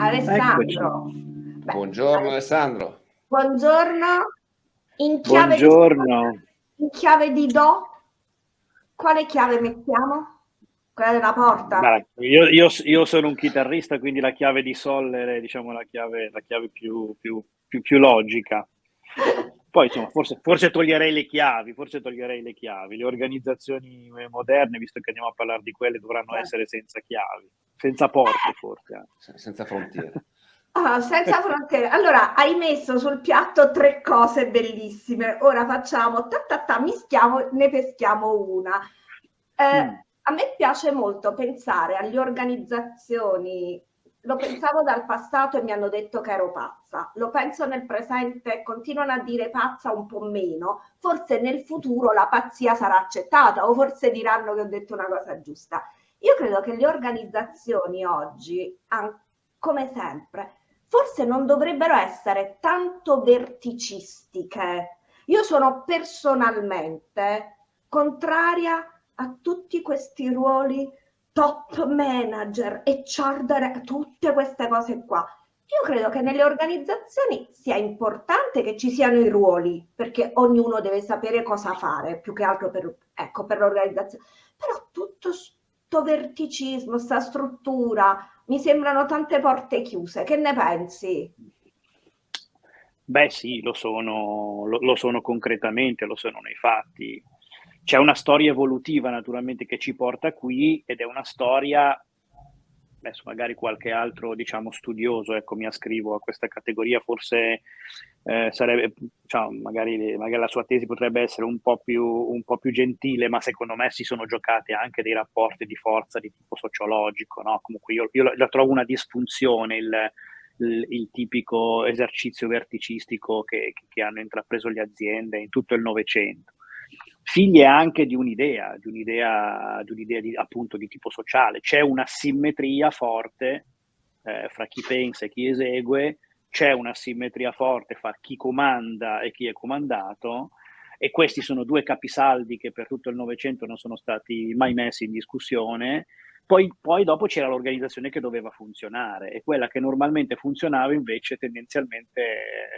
Alessandro. Buongiorno Alessandro. Buongiorno. In chiave di do, quale chiave mettiamo? Quella della porta? Beh, io sono un chitarrista, quindi la chiave di sol è, diciamo, la chiave più logica. Poi insomma, forse toglierei le chiavi. Le organizzazioni moderne, visto che andiamo a parlare di quelle, dovranno essere senza chiavi. Senza porte, forse. Senza frontiere. Ah, senza frontiere. Allora, hai messo sul piatto tre cose bellissime. Ora facciamo, mischiamo, ne peschiamo una. A me piace molto pensare alle organizzazioni. Lo pensavo dal passato e mi hanno detto che ero pazza. Lo penso nel presente, continuano a dire pazza un po' meno. Forse nel futuro la pazzia sarà accettata o forse diranno che ho detto una cosa giusta. Io credo che le organizzazioni oggi, come sempre, forse non dovrebbero essere tanto verticistiche. Io sono personalmente contraria a tutti questi ruoli top manager, HR director, tutte queste cose qua. Io credo che nelle organizzazioni sia importante che ci siano i ruoli, perché ognuno deve sapere cosa fare, più che altro per l'organizzazione. Però verticismo, sta struttura, mi sembrano tante porte chiuse. Che ne pensi? Beh sì, lo sono concretamente, lo sono nei fatti. C'è una storia evolutiva naturalmente che ci porta qui ed è una storia, adesso magari qualche altro studioso, mi ascrivo a questa categoria, forse sarebbe, magari la sua tesi potrebbe essere un po' più gentile, ma secondo me si sono giocate anche dei rapporti di forza di tipo sociologico, no? Comunque io la trovo una disfunzione il tipico esercizio verticistico che hanno intrapreso le aziende in tutto il Novecento, figlie anche di un'idea, appunto di tipo sociale. C'è una simmetria forte fra chi pensa e chi esegue, c'è una simmetria forte fra chi comanda e chi è comandato, e questi sono due capisaldi che per tutto il Novecento non sono stati mai messi in discussione. Poi dopo c'era l'organizzazione che doveva funzionare, e quella che normalmente funzionava invece tendenzialmente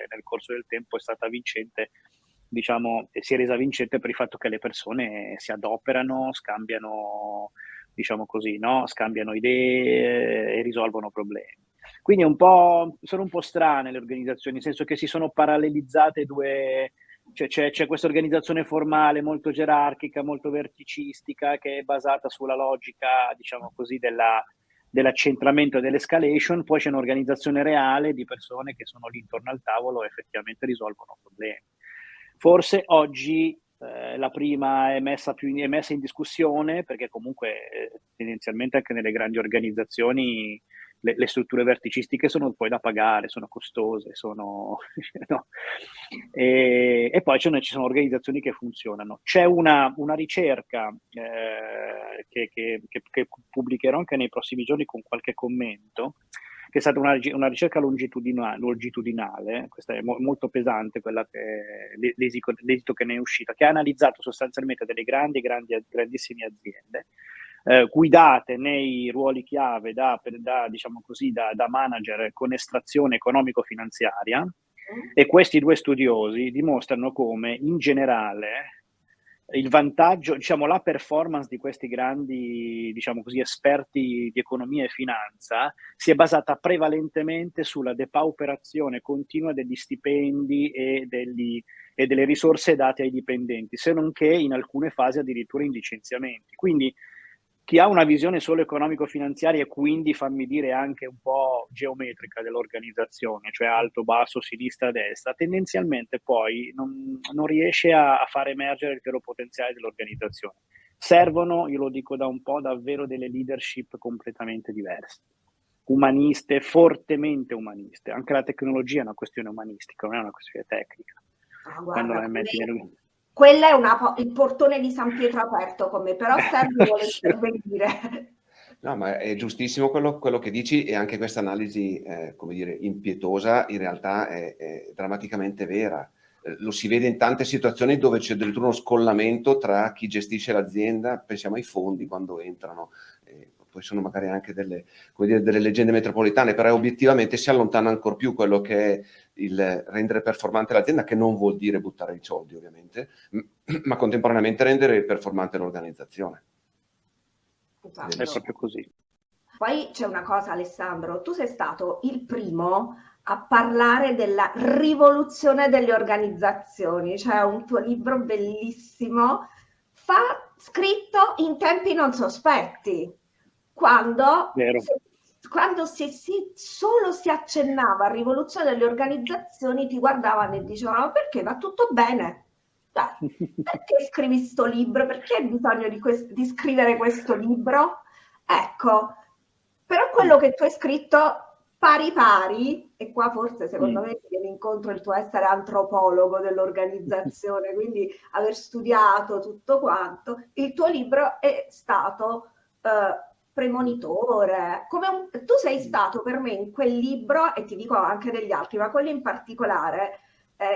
nel corso del tempo è stata vincente, si è resa vincente per il fatto che le persone si adoperano, scambiano, scambiano idee e risolvono problemi. Quindi sono un po' strane le organizzazioni, nel senso che si sono parallelizzate due, c'è questa organizzazione formale molto gerarchica, molto verticistica, che è basata sulla logica, dell'accentramento e dell'escalation. Poi c'è un'organizzazione reale di persone che sono lì intorno al tavolo e effettivamente risolvono problemi. Forse oggi la prima è messa in discussione, perché comunque tendenzialmente anche nelle grandi organizzazioni le strutture verticistiche sono poi da pagare, sono costose, sono no? E poi ci sono organizzazioni che funzionano. C'è una ricerca che pubblicherò anche nei prossimi giorni con qualche commento, che è stata una ricerca longitudinale, questa è molto pesante, quella l'esito che ne è uscita, che ha analizzato sostanzialmente delle grandissime aziende, guidate nei ruoli chiave da manager con estrazione economico-finanziaria, e questi due studiosi dimostrano come in generale il vantaggio, la performance di questi grandi, esperti di economia e finanza si è basata prevalentemente sulla depauperazione continua degli stipendi e delle risorse date ai dipendenti, se non che in alcune fasi addirittura in licenziamenti. Quindi chi ha una visione solo economico-finanziaria e quindi, fammi dire, anche un po' geometrica dell'organizzazione, alto, basso, sinistra, destra, tendenzialmente poi non riesce a far emergere il vero potenziale dell'organizzazione. Servono, io lo dico da un po', davvero delle leadership completamente diverse. umaniste, fortemente umaniste. Anche la tecnologia è una questione umanistica, non è una questione tecnica. Ah, guarda, quella è il portone di San Pietro aperto con me, però Sergio vuole intervenire. No, ma è giustissimo quello che dici, e anche questa analisi, come dire, impietosa, in realtà è drammaticamente vera. Lo si vede in tante situazioni dove c'è addirittura uno scollamento tra chi gestisce l'azienda, pensiamo ai fondi quando entrano, poi sono magari anche delle leggende metropolitane, però obiettivamente si allontana ancor più quello che è il rendere performante l'azienda, che non vuol dire buttare i soldi ovviamente, ma contemporaneamente rendere performante l'organizzazione. Esatto. È proprio così. Poi c'è una cosa, Alessandro, tu sei stato il primo a parlare della rivoluzione delle organizzazioni, cioè un tuo libro bellissimo scritto in tempi non sospetti, quando si accennava a rivoluzione delle organizzazioni ti guardavano e dicevano: perché va tutto bene? Perché scrivi sto libro? Perché hai bisogno di scrivere questo libro? Ecco, però quello che tu hai scritto pari, e qua forse secondo me ti viene incontro il tuo essere antropologo dell'organizzazione, quindi aver studiato tutto quanto, il tuo libro è stato premonitore. Tu sei stato per me in quel libro, e ti dico anche degli altri, ma quello in particolare,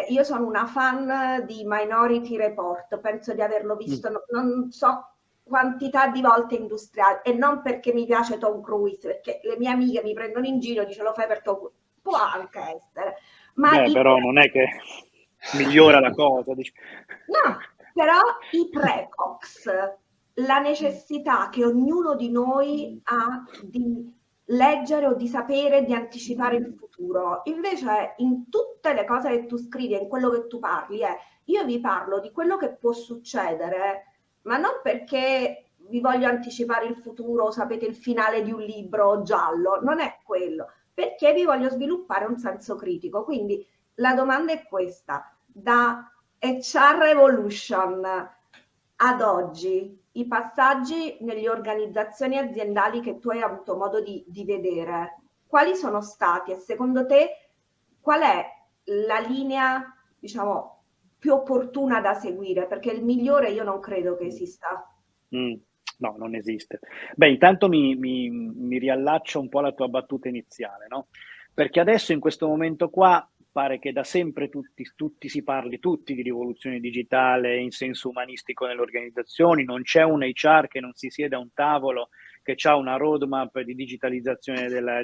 io sono una fan di Minority Report, penso di averlo visto, non so quantità di volte industriali, e non perché mi piace Tom Cruise, perché le mie amiche mi prendono in giro e dicono: lo fai per Tom Cruise. Può anche essere, ma però non è che migliora la cosa, no, però i precox, la necessità che ognuno di noi ha di leggere o di sapere, di anticipare il futuro. Invece in tutte le cose che tu scrivi e in quello che tu parli io vi parlo di quello che può succedere, ma non perché vi voglio anticipare il futuro, sapete, il finale di un libro giallo, non è quello, perché vi voglio sviluppare un senso critico. Quindi la domanda è questa: da HR Evolution ad oggi, i passaggi nelle organizzazioni aziendali che tu hai avuto modo di vedere, quali sono stati, e secondo te qual è la linea, diciamo, più opportuna da seguire? Perché il migliore io non credo che esista. No, non esiste. Beh, intanto mi riallaccio un po' alla tua battuta iniziale, no? Perché adesso, in questo momento qua, pare che da sempre tutti si parli di rivoluzione digitale in senso umanistico nelle organizzazioni. Non c'è un HR che non si siede a un tavolo che ha una roadmap di digitalizzazione della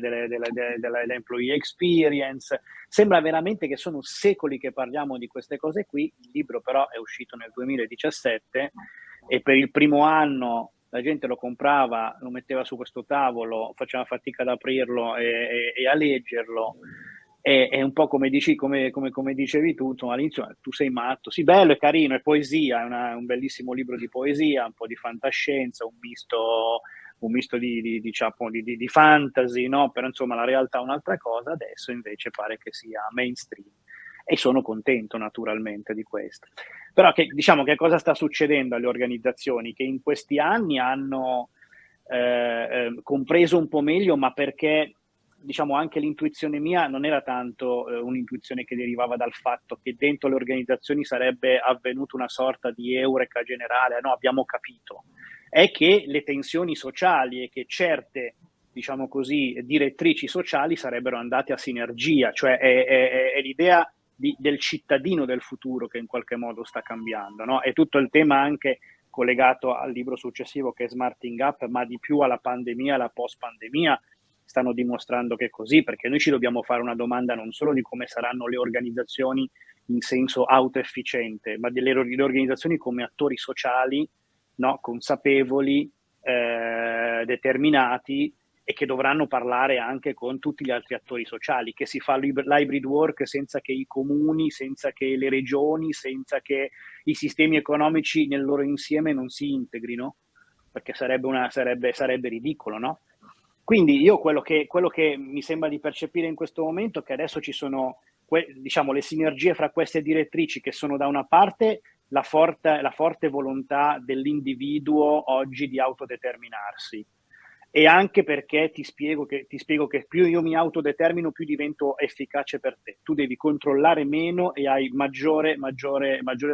employee experience. Sembra veramente che sono secoli che parliamo di queste cose qui. Il libro però è uscito nel 2017 e per il primo anno la gente lo comprava, lo metteva su questo tavolo, faceva fatica ad aprirlo e a leggerlo. È un po' come dici, come dicevi tu, insomma, all'inizio: tu sei matto. Sì, bello, è carino, è poesia, è un bellissimo libro di poesia, un po' di fantascienza, un misto di fantasy, no? Però insomma la realtà è un'altra cosa. Adesso invece pare che sia mainstream, e sono contento naturalmente di questo. Però che cosa sta succedendo alle organizzazioni? Che in questi anni hanno compreso un po' meglio, ma perché, diciamo, anche l'intuizione mia non era tanto un'intuizione che derivava dal fatto che dentro le organizzazioni sarebbe avvenuta una sorta di eureka generale, no, abbiamo capito. È che le tensioni sociali e che certe, diciamo così, direttrici sociali sarebbero andate a sinergia, cioè è l'idea del cittadino del futuro che in qualche modo sta cambiando, no? È tutto il tema anche collegato al libro successivo, che è Smarting Up, ma di più alla pandemia, alla post-pandemia. Stanno dimostrando che è così, perché noi ci dobbiamo fare una domanda non solo di come saranno le organizzazioni in senso autoefficiente, ma delle organizzazioni come attori sociali, no, consapevoli, determinati, e che dovranno parlare anche con tutti gli altri attori sociali, che si fa l'hybrid work senza che i comuni, senza che le regioni, senza che i sistemi economici nel loro insieme non si integrino, perché sarebbe ridicolo, no? Quindi io quello che mi sembra di percepire in questo momento è che adesso ci sono le sinergie fra queste direttrici, che sono da una parte la forte volontà dell'individuo oggi di autodeterminarsi, e anche perché ti spiego che più io mi autodetermino, più divento efficace per te. Tu devi controllare meno e hai maggiore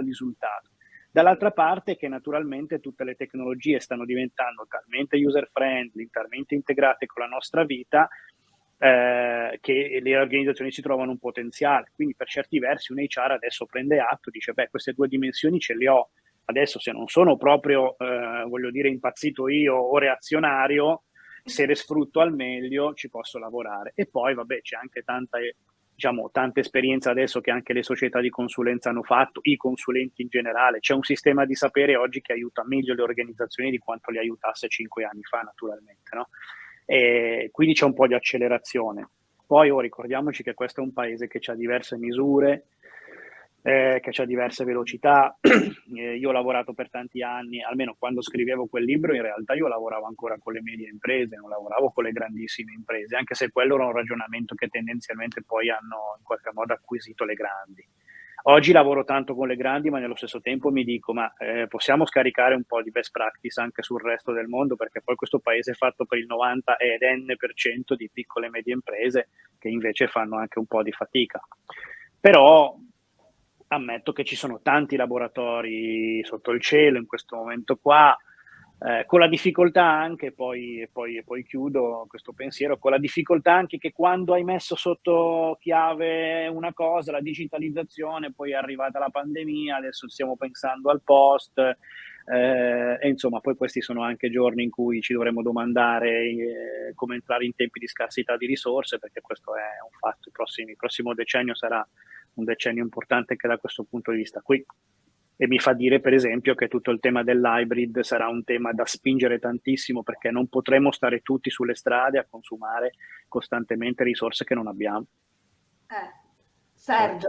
risultato. Dall'altra parte che naturalmente tutte le tecnologie stanno diventando talmente user friendly, talmente integrate con la nostra vita, che le organizzazioni si trovano un potenziale. Quindi per certi versi un HR adesso prende atto, dice beh, queste due dimensioni ce le ho. Adesso se non sono proprio, impazzito io o reazionario, se le sfrutto al meglio ci posso lavorare. E poi vabbè, c'è anche tanta esperienza adesso che anche le società di consulenza hanno fatto, i consulenti in generale. C'è un sistema di sapere oggi che aiuta meglio le organizzazioni di quanto li aiutasse 5 anni fa, naturalmente, no? E quindi c'è un po' di accelerazione. Poi ricordiamoci che questo è un paese che ha diverse misure, che ha diverse velocità. Io ho lavorato per tanti anni, almeno quando scrivevo quel libro, in realtà io lavoravo ancora con le medie imprese, non lavoravo con le grandissime imprese, anche se quello era un ragionamento che tendenzialmente poi hanno in qualche modo acquisito le grandi. Oggi lavoro tanto con le grandi, ma nello stesso tempo mi dico, possiamo scaricare un po' di best practice anche sul resto del mondo, perché poi questo paese è fatto per il 90% di piccole e medie imprese che invece fanno anche un po' di fatica. Però ammetto che ci sono tanti laboratori sotto il cielo in questo momento qua, con la difficoltà anche, poi chiudo questo pensiero, con la difficoltà anche che quando hai messo sotto chiave una cosa, la digitalizzazione, poi è arrivata la pandemia, adesso stiamo pensando al post, e insomma poi questi sono anche giorni in cui ci dovremo domandare come entrare in tempi di scarsità di risorse, perché questo è un fatto, il prossimo decennio sarà un decennio importante anche da questo punto di vista qui, e mi fa dire per esempio che tutto il tema dell'hybrid sarà un tema da spingere tantissimo, perché non potremo stare tutti sulle strade a consumare costantemente risorse che non abbiamo. Sergio.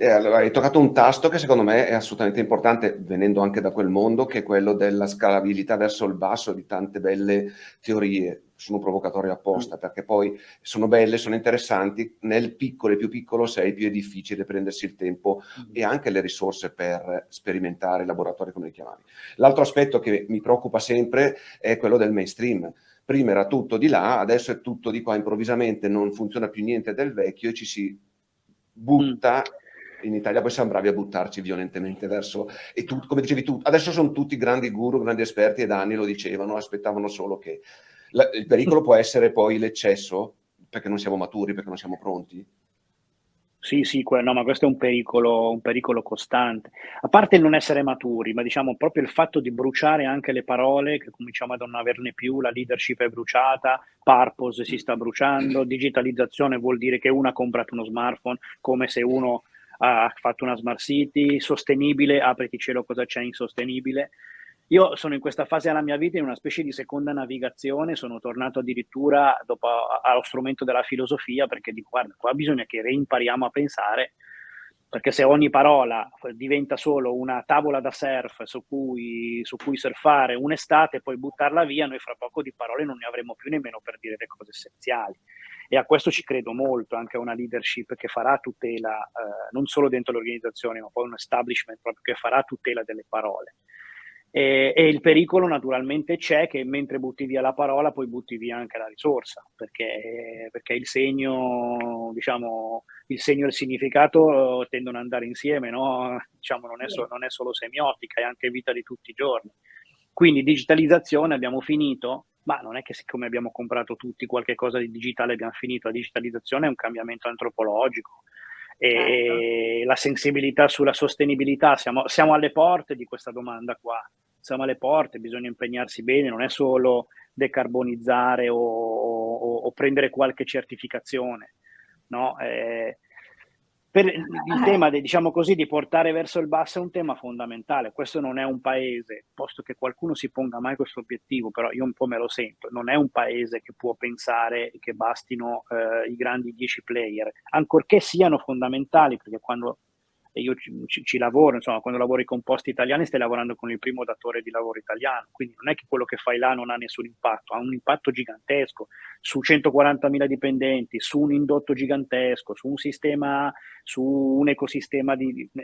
Allora, hai toccato un tasto che secondo me è assolutamente importante, venendo anche da quel mondo, che è quello della scalabilità verso il basso di tante belle teorie. Sono provocatori apposta perché poi sono belle, sono interessanti. Nel piccolo e più piccolo sei, più è difficile prendersi il tempo e anche le risorse per sperimentare i laboratori, come li chiamavi. L'altro aspetto che mi preoccupa sempre è quello del mainstream. Prima era tutto di là, adesso è tutto di qua. Improvvisamente non funziona più niente del vecchio e ci si butta. In Italia poi siamo bravi a buttarci violentemente verso, e tu, come dicevi tu, adesso sono tutti grandi guru, grandi esperti, e da anni lo dicevano, aspettavano solo che. Il pericolo può essere poi l'eccesso, perché non siamo maturi, perché non siamo pronti? Sì, no, ma questo è un pericolo costante. A parte il non essere maturi, ma diciamo proprio il fatto di bruciare anche le parole, che cominciamo ad non averne più, la leadership è bruciata, purpose si sta bruciando, digitalizzazione vuol dire che uno ha comprato uno smartphone come se uno ha fatto una smart city, sostenibile, apriti cielo cosa c'è insostenibile. Io sono in questa fase della mia vita in una specie di seconda navigazione, sono tornato addirittura dopo allo strumento della filosofia, perché dico guarda, qua bisogna che reimpariamo a pensare, perché se ogni parola diventa solo una tavola da surf su cui surfare un'estate e poi buttarla via, noi fra poco di parole non ne avremo più nemmeno per dire le cose essenziali. E a questo ci credo molto, anche a una leadership che farà tutela, non solo dentro l'organizzazione, ma poi un establishment proprio che farà tutela delle parole. E il pericolo naturalmente c'è che mentre butti via la parola poi butti via anche la risorsa, perché il segno, e il significato tendono ad andare insieme, no? Non è solo semiotica, è anche vita di tutti i giorni. Quindi digitalizzazione abbiamo finito, ma non è che siccome abbiamo comprato tutti qualche cosa di digitale abbiamo finito. La digitalizzazione è un cambiamento antropologico. E la sensibilità sulla sostenibilità, siamo alle porte di questa domanda qua, bisogna impegnarsi bene, non è solo decarbonizzare o prendere qualche certificazione, no? Per il tema di portare verso il basso è un tema fondamentale. Questo non è un paese, posto che qualcuno si ponga mai questo obiettivo, però io un po' me lo sento, non è un paese che può pensare che bastino i grandi 10 player, ancorché siano fondamentali, perché quando io ci lavoro, insomma, quando lavori con Poste Italiane stai lavorando con il primo datore di lavoro italiano, quindi non è che quello che fai là non ha nessun impatto, ha un impatto gigantesco su 140.000 dipendenti, su un indotto gigantesco, su un sistema, su un ecosistema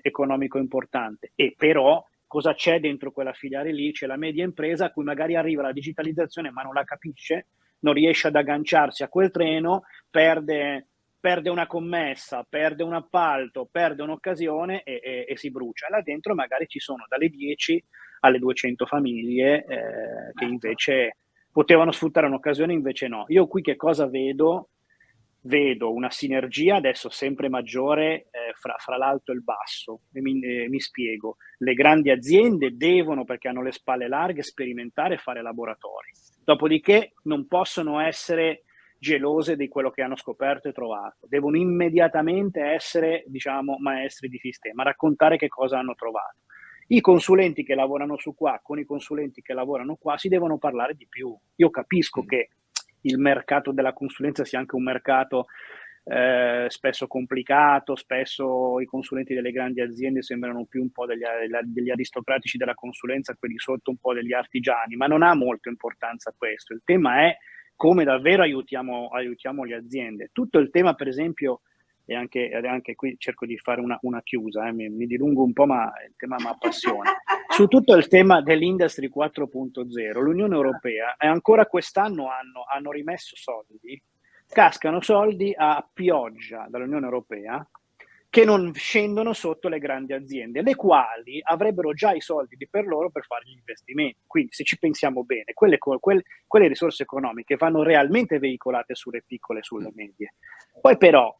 economico importante. E però cosa c'è dentro quella filiale lì, c'è la media impresa a cui magari arriva la digitalizzazione ma non la capisce, non riesce ad agganciarsi a quel treno, perde una commessa, perde un appalto, perde un'occasione e si brucia. Là dentro magari ci sono dalle 10 alle 200 famiglie che invece potevano sfruttare un'occasione, invece no. Io qui che cosa vedo? Vedo una sinergia adesso sempre maggiore fra l'alto e il basso, e mi spiego. Le grandi aziende devono, perché hanno le spalle larghe, sperimentare e fare laboratori. Dopodiché non possono essere gelose di quello che hanno scoperto e trovato. Devono immediatamente essere, diciamo, maestri di sistema, raccontare che cosa hanno trovato. I consulenti che lavorano su qua con i consulenti che lavorano qua si devono parlare di più. Io capisco che il mercato della consulenza sia anche un mercato spesso complicato, spesso i consulenti delle grandi aziende sembrano più un po' degli aristocratici della consulenza, quelli sotto un po' degli artigiani, ma non ha molto importanza questo. Il tema è come davvero aiutiamo le aziende. Tutto il tema, per esempio, e anche qui cerco di fare una chiusa, mi dilungo un po', ma il tema mi appassiona. Su tutto il tema dell'Industry 4.0, l'Unione Europea e ancora quest'anno hanno rimesso soldi, cascano soldi a pioggia dall'Unione Europea che non scendono sotto le grandi aziende, le quali avrebbero già i soldi per loro per fare gli investimenti. Quindi, se ci pensiamo bene, quelle risorse economiche vanno realmente veicolate sulle piccole e sulle medie. Poi però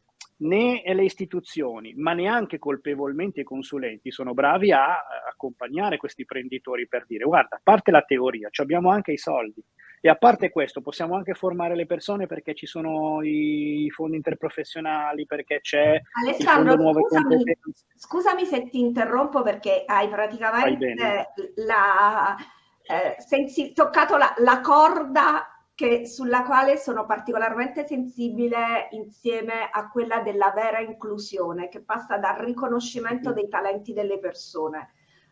né le istituzioni, ma neanche colpevolmente i consulenti sono bravi a accompagnare questi imprenditori per dire: guarda, a parte la teoria, abbiamo anche i soldi e a parte questo possiamo anche formare le persone perché ci sono i fondi interprofessionali, perché c'è Alessandro, il fondo nuove competenze. Scusami se ti interrompo, perché hai praticamente toccato la corda sulla quale sono particolarmente sensibile, insieme a quella della vera inclusione, che passa dal riconoscimento dei talenti delle persone.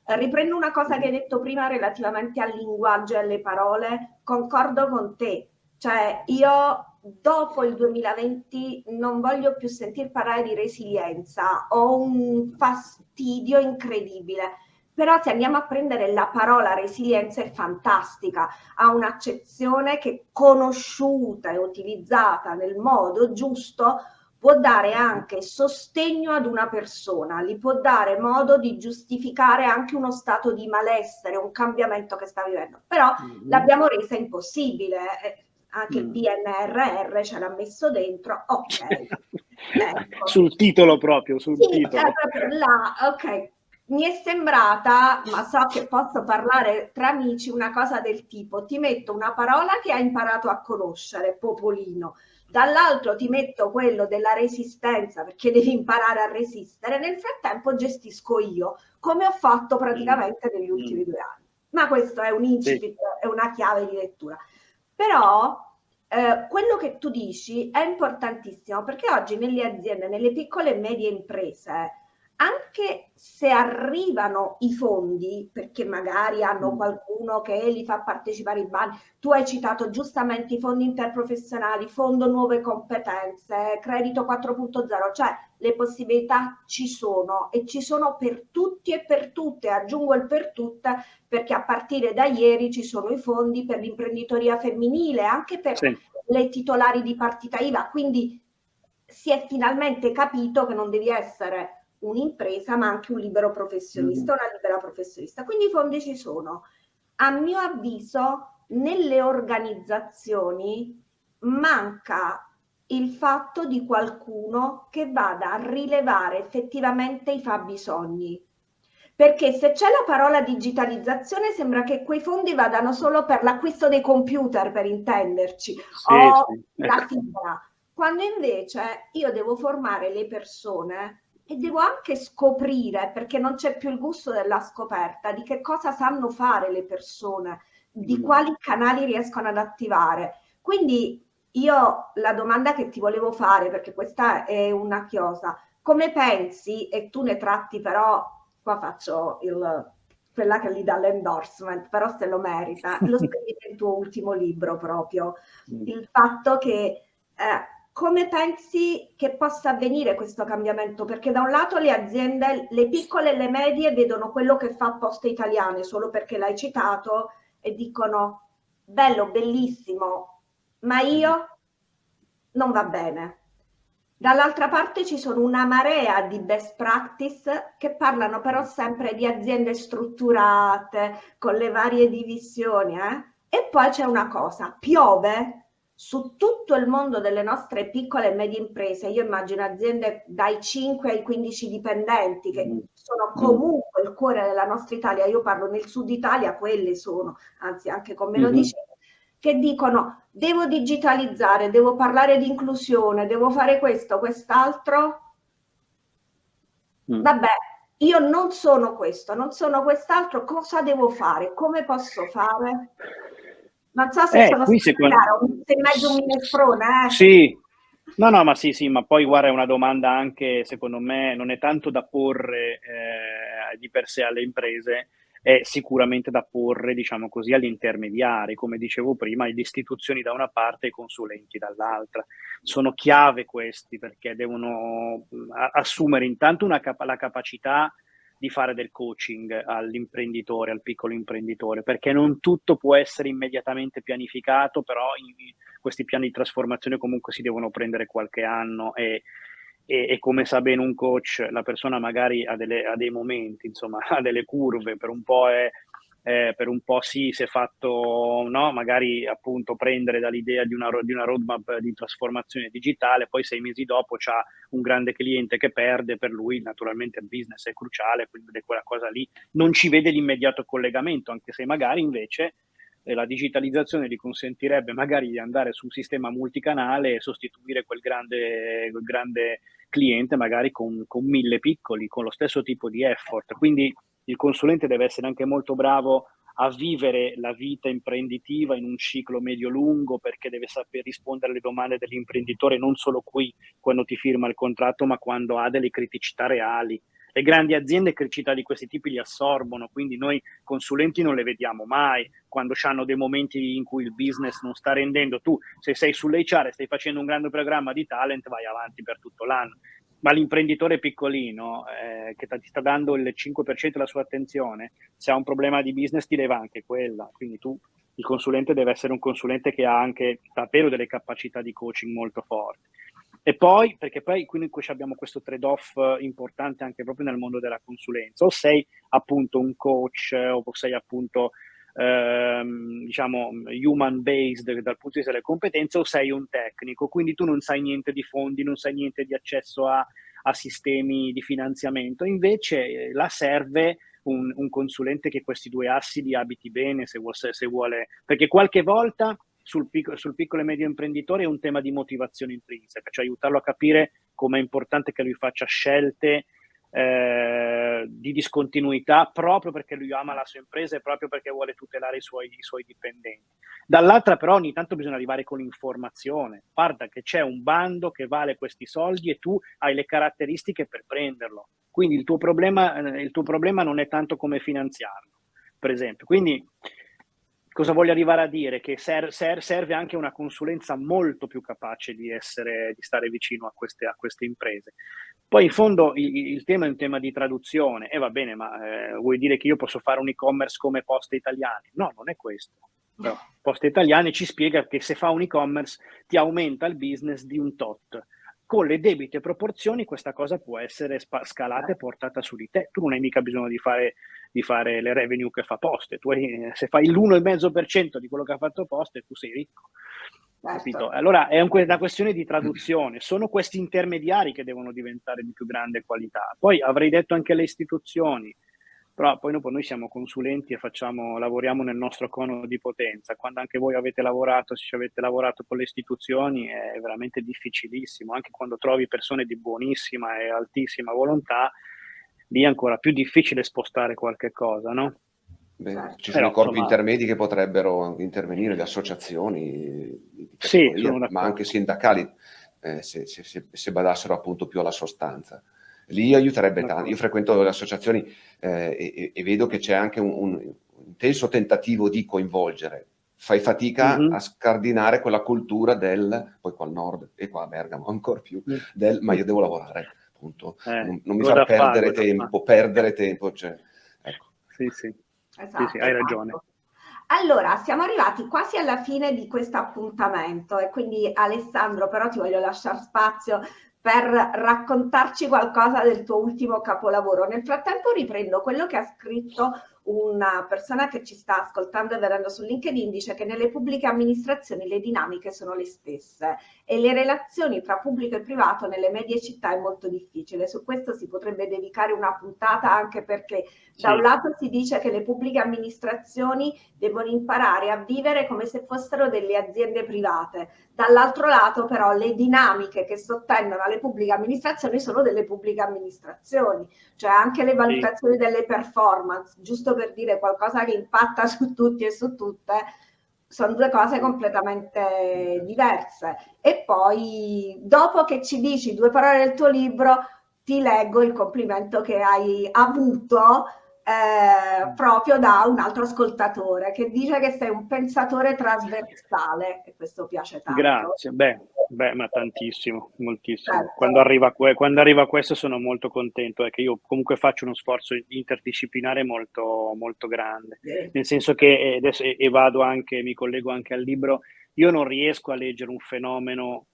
Riprendo una cosa che hai detto prima relativamente al linguaggio e alle parole. Concordo con te, cioè io dopo il 2020 non voglio più sentir parlare di resilienza, ho un fastidio incredibile. Però se andiamo a prendere la parola resilienza è fantastica, ha un'accezione che, conosciuta e utilizzata nel modo giusto, può dare anche sostegno ad una persona, gli può dare modo di giustificare anche uno stato di malessere, un cambiamento che sta vivendo. Però l'abbiamo resa impossibile, anche il PNRR ce l'ha messo dentro, ok. Ecco. Sul titolo proprio, titolo. Ok. Mi è sembrata, ma so che posso parlare tra amici, una cosa del tipo: ti metto una parola che hai imparato a conoscere, popolino, dall'altro ti metto quello della resistenza perché devi imparare a resistere, nel frattempo gestisco io, come ho fatto praticamente negli ultimi 2 anni. Ma questo è un incipit, è una chiave di lettura. Però quello che tu dici è importantissimo, perché oggi nelle aziende, nelle piccole e medie imprese, anche se arrivano i fondi, perché magari hanno qualcuno che li fa partecipare in bandi, tu hai citato giustamente i fondi interprofessionali, fondo nuove competenze, credito 4.0, cioè le possibilità ci sono, e ci sono per tutti e per tutte. Aggiungo il per tutte, perché a partire da ieri ci sono i fondi per l'imprenditoria femminile, anche per le titolari di partita IVA, quindi si è finalmente capito che non devi essere un'impresa ma anche un libero professionista, una libera professionista. Quindi i fondi ci sono. A mio avviso nelle organizzazioni manca il fatto di qualcuno che vada a rilevare effettivamente i fabbisogni, perché se c'è la parola digitalizzazione sembra che quei fondi vadano solo per l'acquisto dei computer, per intenderci, la fibra, quando invece io devo formare le persone e devo anche scoprire, perché non c'è più il gusto della scoperta, di che cosa sanno fare le persone, di quali canali riescono ad attivare. Quindi io la domanda che ti volevo fare, perché questa è una chiosa, come pensi, e tu ne tratti però, qua faccio quella che gli dà l'endorsement, però se lo merita, lo scrivi nel tuo ultimo libro proprio, il fatto che come pensi che possa avvenire questo cambiamento? Perché da un lato le aziende, le piccole e le medie, vedono quello che fa Poste Italiane solo perché l'hai citato e dicono bello, bellissimo, ma io non va bene. Dall'altra parte ci sono una marea di best practice che parlano però sempre di aziende strutturate, con le varie divisioni. E poi c'è una cosa, piove su tutto il mondo delle nostre piccole e medie imprese. Io immagino aziende dai 5 ai 15 dipendenti, che sono comunque il cuore della nostra Italia. Io parlo nel Sud Italia, quelle sono, anzi anche con meno di 5. Che dicono devo digitalizzare, devo parlare di inclusione, devo fare questo, quest'altro. Vabbè, io non sono questo, non sono quest'altro, cosa devo fare? Come posso fare? Non so se sono chiaro, sei in mezzo un minestrone, Sì. No, ma sì, ma poi guarda, è una domanda anche, secondo me, non è tanto da porre di per sé alle imprese, è sicuramente da porre, diciamo così, agli intermediari, come dicevo prima, le istituzioni da una parte e i consulenti dall'altra. Sono chiave questi, perché devono assumere intanto la capacità di fare del coaching all'imprenditore, al piccolo imprenditore, perché non tutto può essere immediatamente pianificato, però questi piani di trasformazione comunque si devono prendere qualche anno e come sa bene un coach, la persona magari ha dei momenti, insomma, ha delle curve, per un po' sì, si è fatto, no? Magari appunto prendere dall'idea di una roadmap di trasformazione digitale, poi 6 mesi dopo c'ha un grande cliente che perde, per lui naturalmente il business è cruciale, quindi quella cosa lì non ci vede l'immediato collegamento, anche se magari invece la digitalizzazione gli consentirebbe magari di andare su un sistema multicanale e sostituire quel grande cliente magari con 1000 piccoli, con lo stesso tipo di effort. Quindi il consulente deve essere anche molto bravo a vivere la vita imprenditiva in un ciclo medio-lungo, perché deve saper rispondere alle domande dell'imprenditore, non solo qui quando ti firma il contratto, ma quando ha delle criticità reali. Le grandi aziende criticità di questi tipi li assorbono, quindi noi consulenti non le vediamo mai quando hanno dei momenti in cui il business non sta rendendo. Tu, se sei sull'HR e stai facendo un grande programma di talent, vai avanti per tutto l'anno, ma l'imprenditore piccolino che ti sta dando il 5% della sua attenzione, se ha un problema di business ti leva anche quella. Quindi il consulente deve essere un consulente che ha anche davvero delle capacità di coaching molto forti. E poi, perché poi quindi abbiamo questo trade-off importante anche proprio nel mondo della consulenza, o sei appunto un coach, o sei appunto human based dal punto di vista delle competenze, o sei un tecnico, quindi tu non sai niente di fondi, non sai niente di accesso a sistemi di finanziamento. Invece la serve un consulente che questi due assi li abiti bene, se vuole, perché qualche volta sul piccolo e medio imprenditore è un tema di motivazione intrinseca, cioè aiutarlo a capire come è importante che lui faccia scelte di discontinuità, proprio perché lui ama la sua impresa e proprio perché vuole tutelare i suoi dipendenti. Dall'altra però ogni tanto bisogna arrivare con l'informazione: guarda che c'è un bando che vale questi soldi e tu hai le caratteristiche per prenderlo, quindi il tuo problema non è tanto come finanziarlo, per esempio. Quindi cosa voglio arrivare a dire? Che serve anche una consulenza molto più capace di stare vicino a queste imprese. Poi in fondo il tema è un tema di traduzione, e va bene, ma vuoi dire che io posso fare un e-commerce come Poste Italiane? No, non è questo. Però Poste Italiane ci spiega che se fa un e-commerce ti aumenta il business di un tot. Con le debite proporzioni questa cosa può essere scalata e portata su di te. Tu non hai mica bisogno di fare le revenue che fa Poste. Tu se fai l'1,5% di quello che ha fatto Poste, tu sei ricco. Capito? Allora è una questione di traduzione. Sono questi intermediari che devono diventare di più grande qualità. Poi avrei detto anche le istituzioni, però poi dopo noi siamo consulenti e lavoriamo nel nostro cono di potenza. Quando anche voi avete lavorato, se ci avete lavorato con le istituzioni, è veramente difficilissimo, anche quando trovi persone di buonissima e altissima volontà, lì è ancora più difficile spostare qualche cosa, no? Beh, ci sono corpi intermedi che potrebbero intervenire, le associazioni, sì, ma anche sindacali, se badassero appunto più alla sostanza. Lì aiuterebbe tanto. Io frequento le associazioni e vedo che c'è anche un intenso tentativo di coinvolgere fai fatica a scardinare quella cultura del, poi qua al nord e qua a Bergamo ancora più, del ma io devo lavorare, appunto, non mi fa perdere tempo, cioè, ecco. Sì. Esatto, sì, hai ragione. Allora, siamo arrivati quasi alla fine di questo appuntamento e quindi Alessandro, però ti voglio lasciare spazio per raccontarci qualcosa del tuo ultimo capolavoro. Nel frattempo riprendo quello che ha scritto una persona che ci sta ascoltando e vedendo su LinkedIn, dice che nelle pubbliche amministrazioni le dinamiche sono le stesse e le relazioni tra pubblico e privato nelle medie città è molto difficile. Su questo si potrebbe dedicare una puntata, anche perché da un lato si dice che le pubbliche amministrazioni devono imparare a vivere come se fossero delle aziende private, dall'altro lato però le dinamiche che sottendono alle pubbliche amministrazioni sono delle pubbliche amministrazioni, cioè anche le valutazioni delle performance, giusto per dire qualcosa che impatta su tutti e su tutte, sono due cose completamente diverse. E poi, dopo che ci dici due parole del tuo libro, ti leggo il complimento che hai avuto proprio da un altro ascoltatore che dice che sei un pensatore trasversale, e questo piace tanto. Grazie, beh ma tantissimo, moltissimo. Certo. Quando arriva questo sono molto contento, è che io comunque faccio uno sforzo interdisciplinare molto, molto grande, nel senso che adesso mi collego anche al libro, io non riesco a leggere un fenomeno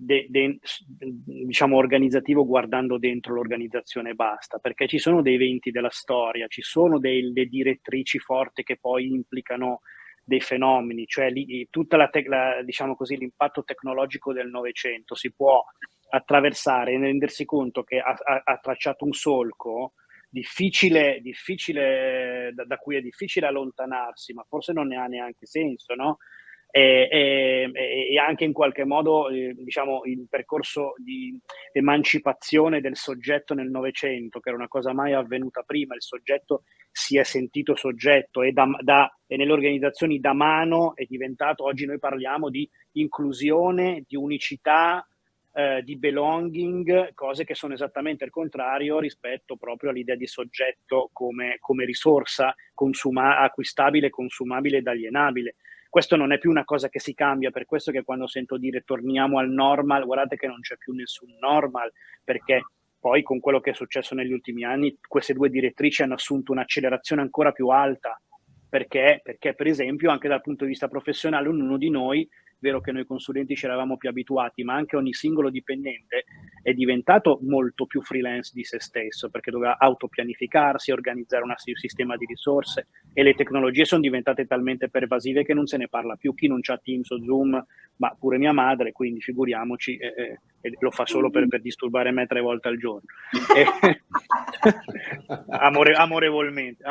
diciamo organizzativo guardando dentro l'organizzazione, basta, perché ci sono dei venti della storia, ci sono delle direttrici forti che poi implicano dei fenomeni, cioè tutta diciamo così, l'impatto tecnologico del Novecento si può attraversare e rendersi conto che ha tracciato un solco difficile da cui è difficile allontanarsi, ma forse non ne ha neanche senso, no? E anche in qualche modo diciamo il percorso di emancipazione del soggetto nel Novecento, che era una cosa mai avvenuta prima, il soggetto si è sentito soggetto e nelle organizzazioni da mano è diventato, oggi noi parliamo di inclusione, di unicità, di belonging, cose che sono esattamente il contrario rispetto proprio all'idea di soggetto come risorsa acquistabile, consumabile ed alienabile. Questo non è più una cosa che si cambia, per questo che quando sento dire torniamo al normal, guardate che non c'è più nessun normal, perché poi con quello che è successo negli ultimi anni queste due direttrici hanno assunto un'accelerazione ancora più alta, perché per esempio anche dal punto di vista professionale ognuno di noi, è vero che noi consulenti ci eravamo più abituati, ma anche ogni singolo dipendente è diventato molto più freelance di se stesso, perché doveva autopianificarsi, organizzare un sistema di risorse, e le tecnologie sono diventate talmente pervasive che non se ne parla più, chi non c'ha Teams o Zoom, ma pure mia madre, quindi figuriamoci, lo fa solo per disturbare me 3 volte al giorno. Amorevolmente.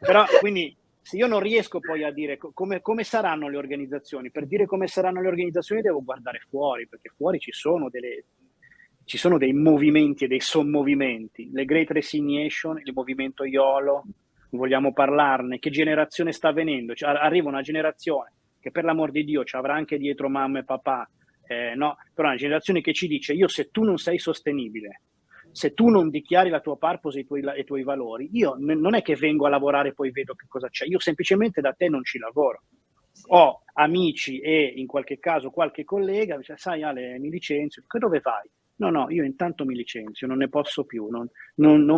Però quindi se io non riesco poi a dire come saranno le organizzazioni, per dire come saranno le organizzazioni devo guardare fuori, perché fuori ci sono dei movimenti e dei sommovimenti, le Great Resignation, il movimento YOLO, vogliamo parlarne, che generazione sta avvenendo? Cioè, arriva una generazione che per l'amor di Dio ci avrà anche dietro mamma e papà, no? Però una generazione che ci dice io se tu non sei sostenibile, se tu non dichiari la tua purpose e i tuoi valori, io non è che vengo a lavorare e poi vedo che cosa c'è, io semplicemente da te non ci lavoro. Ho amici e in qualche caso qualche collega, dice, sai Ale, mi licenzio, dico, dove vai? No, io intanto mi licenzio, non ne posso più, non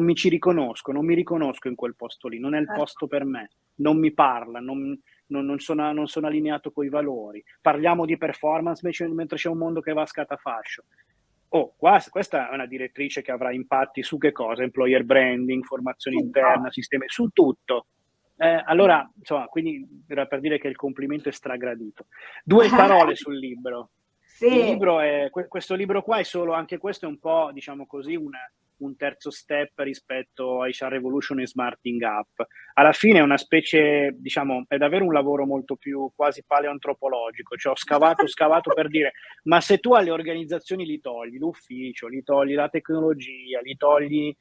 mi ci riconosco, non mi riconosco in quel posto lì, non è il posto per me, non mi parla, non sono allineato coi valori, parliamo di performance mentre c'è un mondo che va a scatafascio. Questa è una direttrice che avrà impatti su che cosa? Employer branding, formazione interna, sistemi, su tutto. Allora, insomma, quindi era per dire che il complimento è stragradito. 2 parole sul libro. Sì. Il libro questo libro qua è solo, anche questo è un po', diciamo così, un terzo step rispetto a HR Evolution e Smarting Up. Alla fine è una specie, diciamo, è davvero un lavoro molto più quasi paleoantropologico, cioè ho scavato per dire, ma se tu alle organizzazioni li togli l'ufficio, li togli la tecnologia, li togli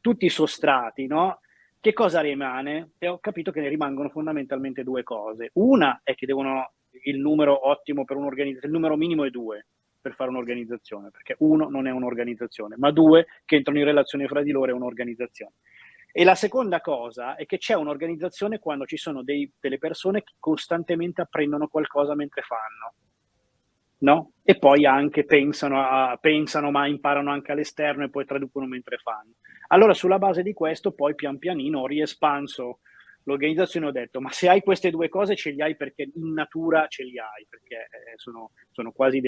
tutti i sostrati, no? Che cosa rimane? E ho capito che ne rimangono fondamentalmente 2 cose. Una è che devono il numero ottimo per un'organizzazione, il numero minimo è 2. Per fare un'organizzazione, perché 1 non è un'organizzazione, ma 2 che entrano in relazione fra di loro è un'organizzazione. E la seconda cosa è che c'è un'organizzazione quando ci sono delle persone che costantemente apprendono qualcosa mentre fanno, no? E poi anche pensano ma imparano anche all'esterno e poi traducono mentre fanno. Allora sulla base di questo poi pian pianino ho riespanso l'organizzazione, ho detto ma se hai queste due cose ce li hai perché in natura ce li hai, perché sono quasi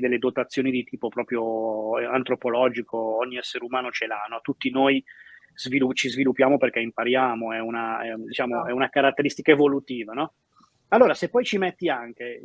delle dotazioni di tipo proprio antropologico, ogni essere umano ce l'ha, no? Tutti noi ci sviluppiamo perché impariamo, è una caratteristica evolutiva, no? Allora se poi ci metti anche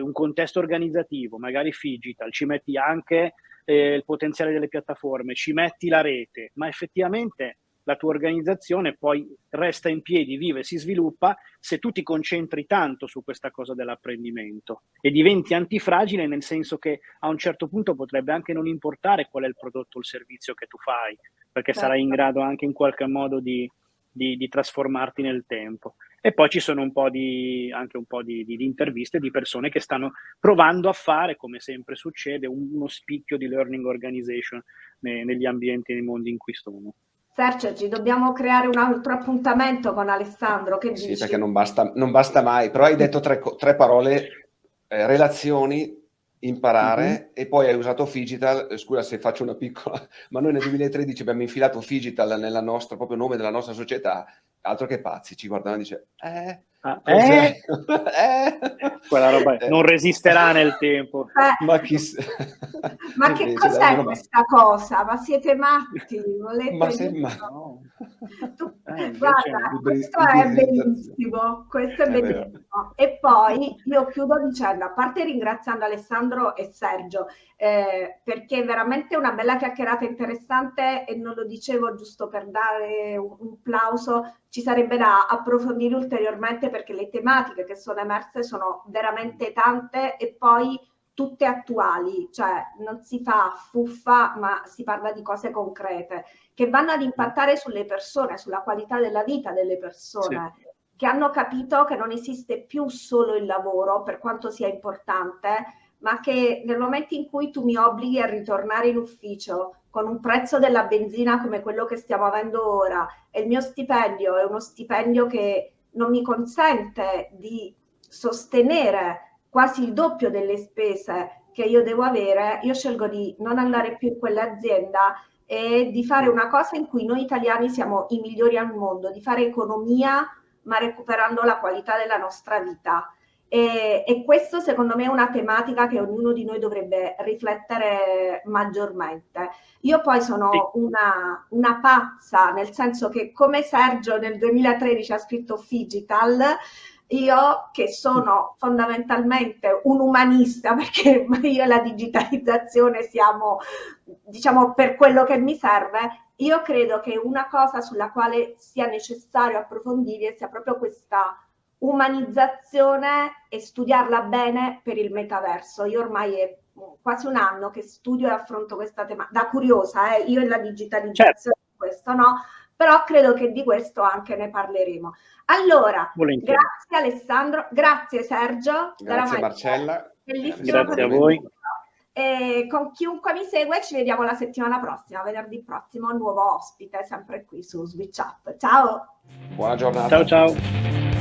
un contesto organizzativo, magari Figital, ci metti anche il potenziale delle piattaforme, ci metti la rete, ma effettivamente la tua organizzazione poi resta in piedi, vive, si sviluppa se tu ti concentri tanto su questa cosa dell'apprendimento e diventi antifragile, nel senso che a un certo punto potrebbe anche non importare qual è il prodotto o il servizio che tu fai, perché sarai in grado anche in qualche modo di trasformarti nel tempo. E poi ci sono un po' di interviste di persone che stanno provando a fare, come sempre succede, uno spicchio di learning organization negli ambienti e nei mondi in cui sono. Sergio, ci dobbiamo creare un altro appuntamento con Alessandro, che dici? Sì, perché non basta mai, però hai detto tre parole, relazioni, imparare, e poi hai usato Figital, scusa se faccio una piccola, ma noi nel 2013 abbiamo infilato Figital nella nostra, proprio nome della nostra società, altro che pazzi, ci guardavano e dice quella roba non resisterà nel tempo. Ma che invece, cos'è questa cosa? Ma siete matti? Guarda, questo è bellissimo. E poi io chiudo dicendo, a parte ringraziando Alessandro e Sergio, perché è veramente una bella chiacchierata interessante, e non lo dicevo giusto per dare un plauso, ci sarebbe da approfondire ulteriormente, perché le tematiche che sono emerse sono veramente tante e poi tutte attuali, cioè non si fa fuffa ma si parla di cose concrete che vanno ad impattare sulle persone, sulla qualità della vita delle persone, sì, che hanno capito che non esiste più solo il lavoro, per quanto sia importante, ma che nel momento in cui tu mi obblighi a ritornare in ufficio con un prezzo della benzina come quello che stiamo avendo ora, e il mio stipendio è uno stipendio che non mi consente di sostenere quasi il doppio delle spese che io devo avere, io scelgo di non andare più in quell'azienda e di fare una cosa in cui noi italiani siamo i migliori al mondo, di fare economia ma recuperando la qualità della nostra vita. E questo secondo me è una tematica che ognuno di noi dovrebbe riflettere maggiormente. Io poi sono una pazza, nel senso che come Sergio nel 2013 ha scritto Figital, io che sono fondamentalmente un umanista, perché io e la digitalizzazione siamo, diciamo, per quello che mi serve, io credo che una cosa sulla quale sia necessario approfondire sia proprio questa umanizzazione e studiarla bene per il metaverso. Io ormai è quasi un anno che studio e affronto questa tematica, da curiosa, io e la digitalizzazione, certo, questo no, però credo che di questo anche ne parleremo. Allora, volentieri. Grazie Alessandro, grazie Sergio, grazie Marcella, bellissimo, grazie a voi. E con chiunque mi segue ci vediamo la settimana prossima, venerdì prossimo, nuovo ospite, sempre qui su Switch Up. Ciao! Buona giornata! Ciao ciao!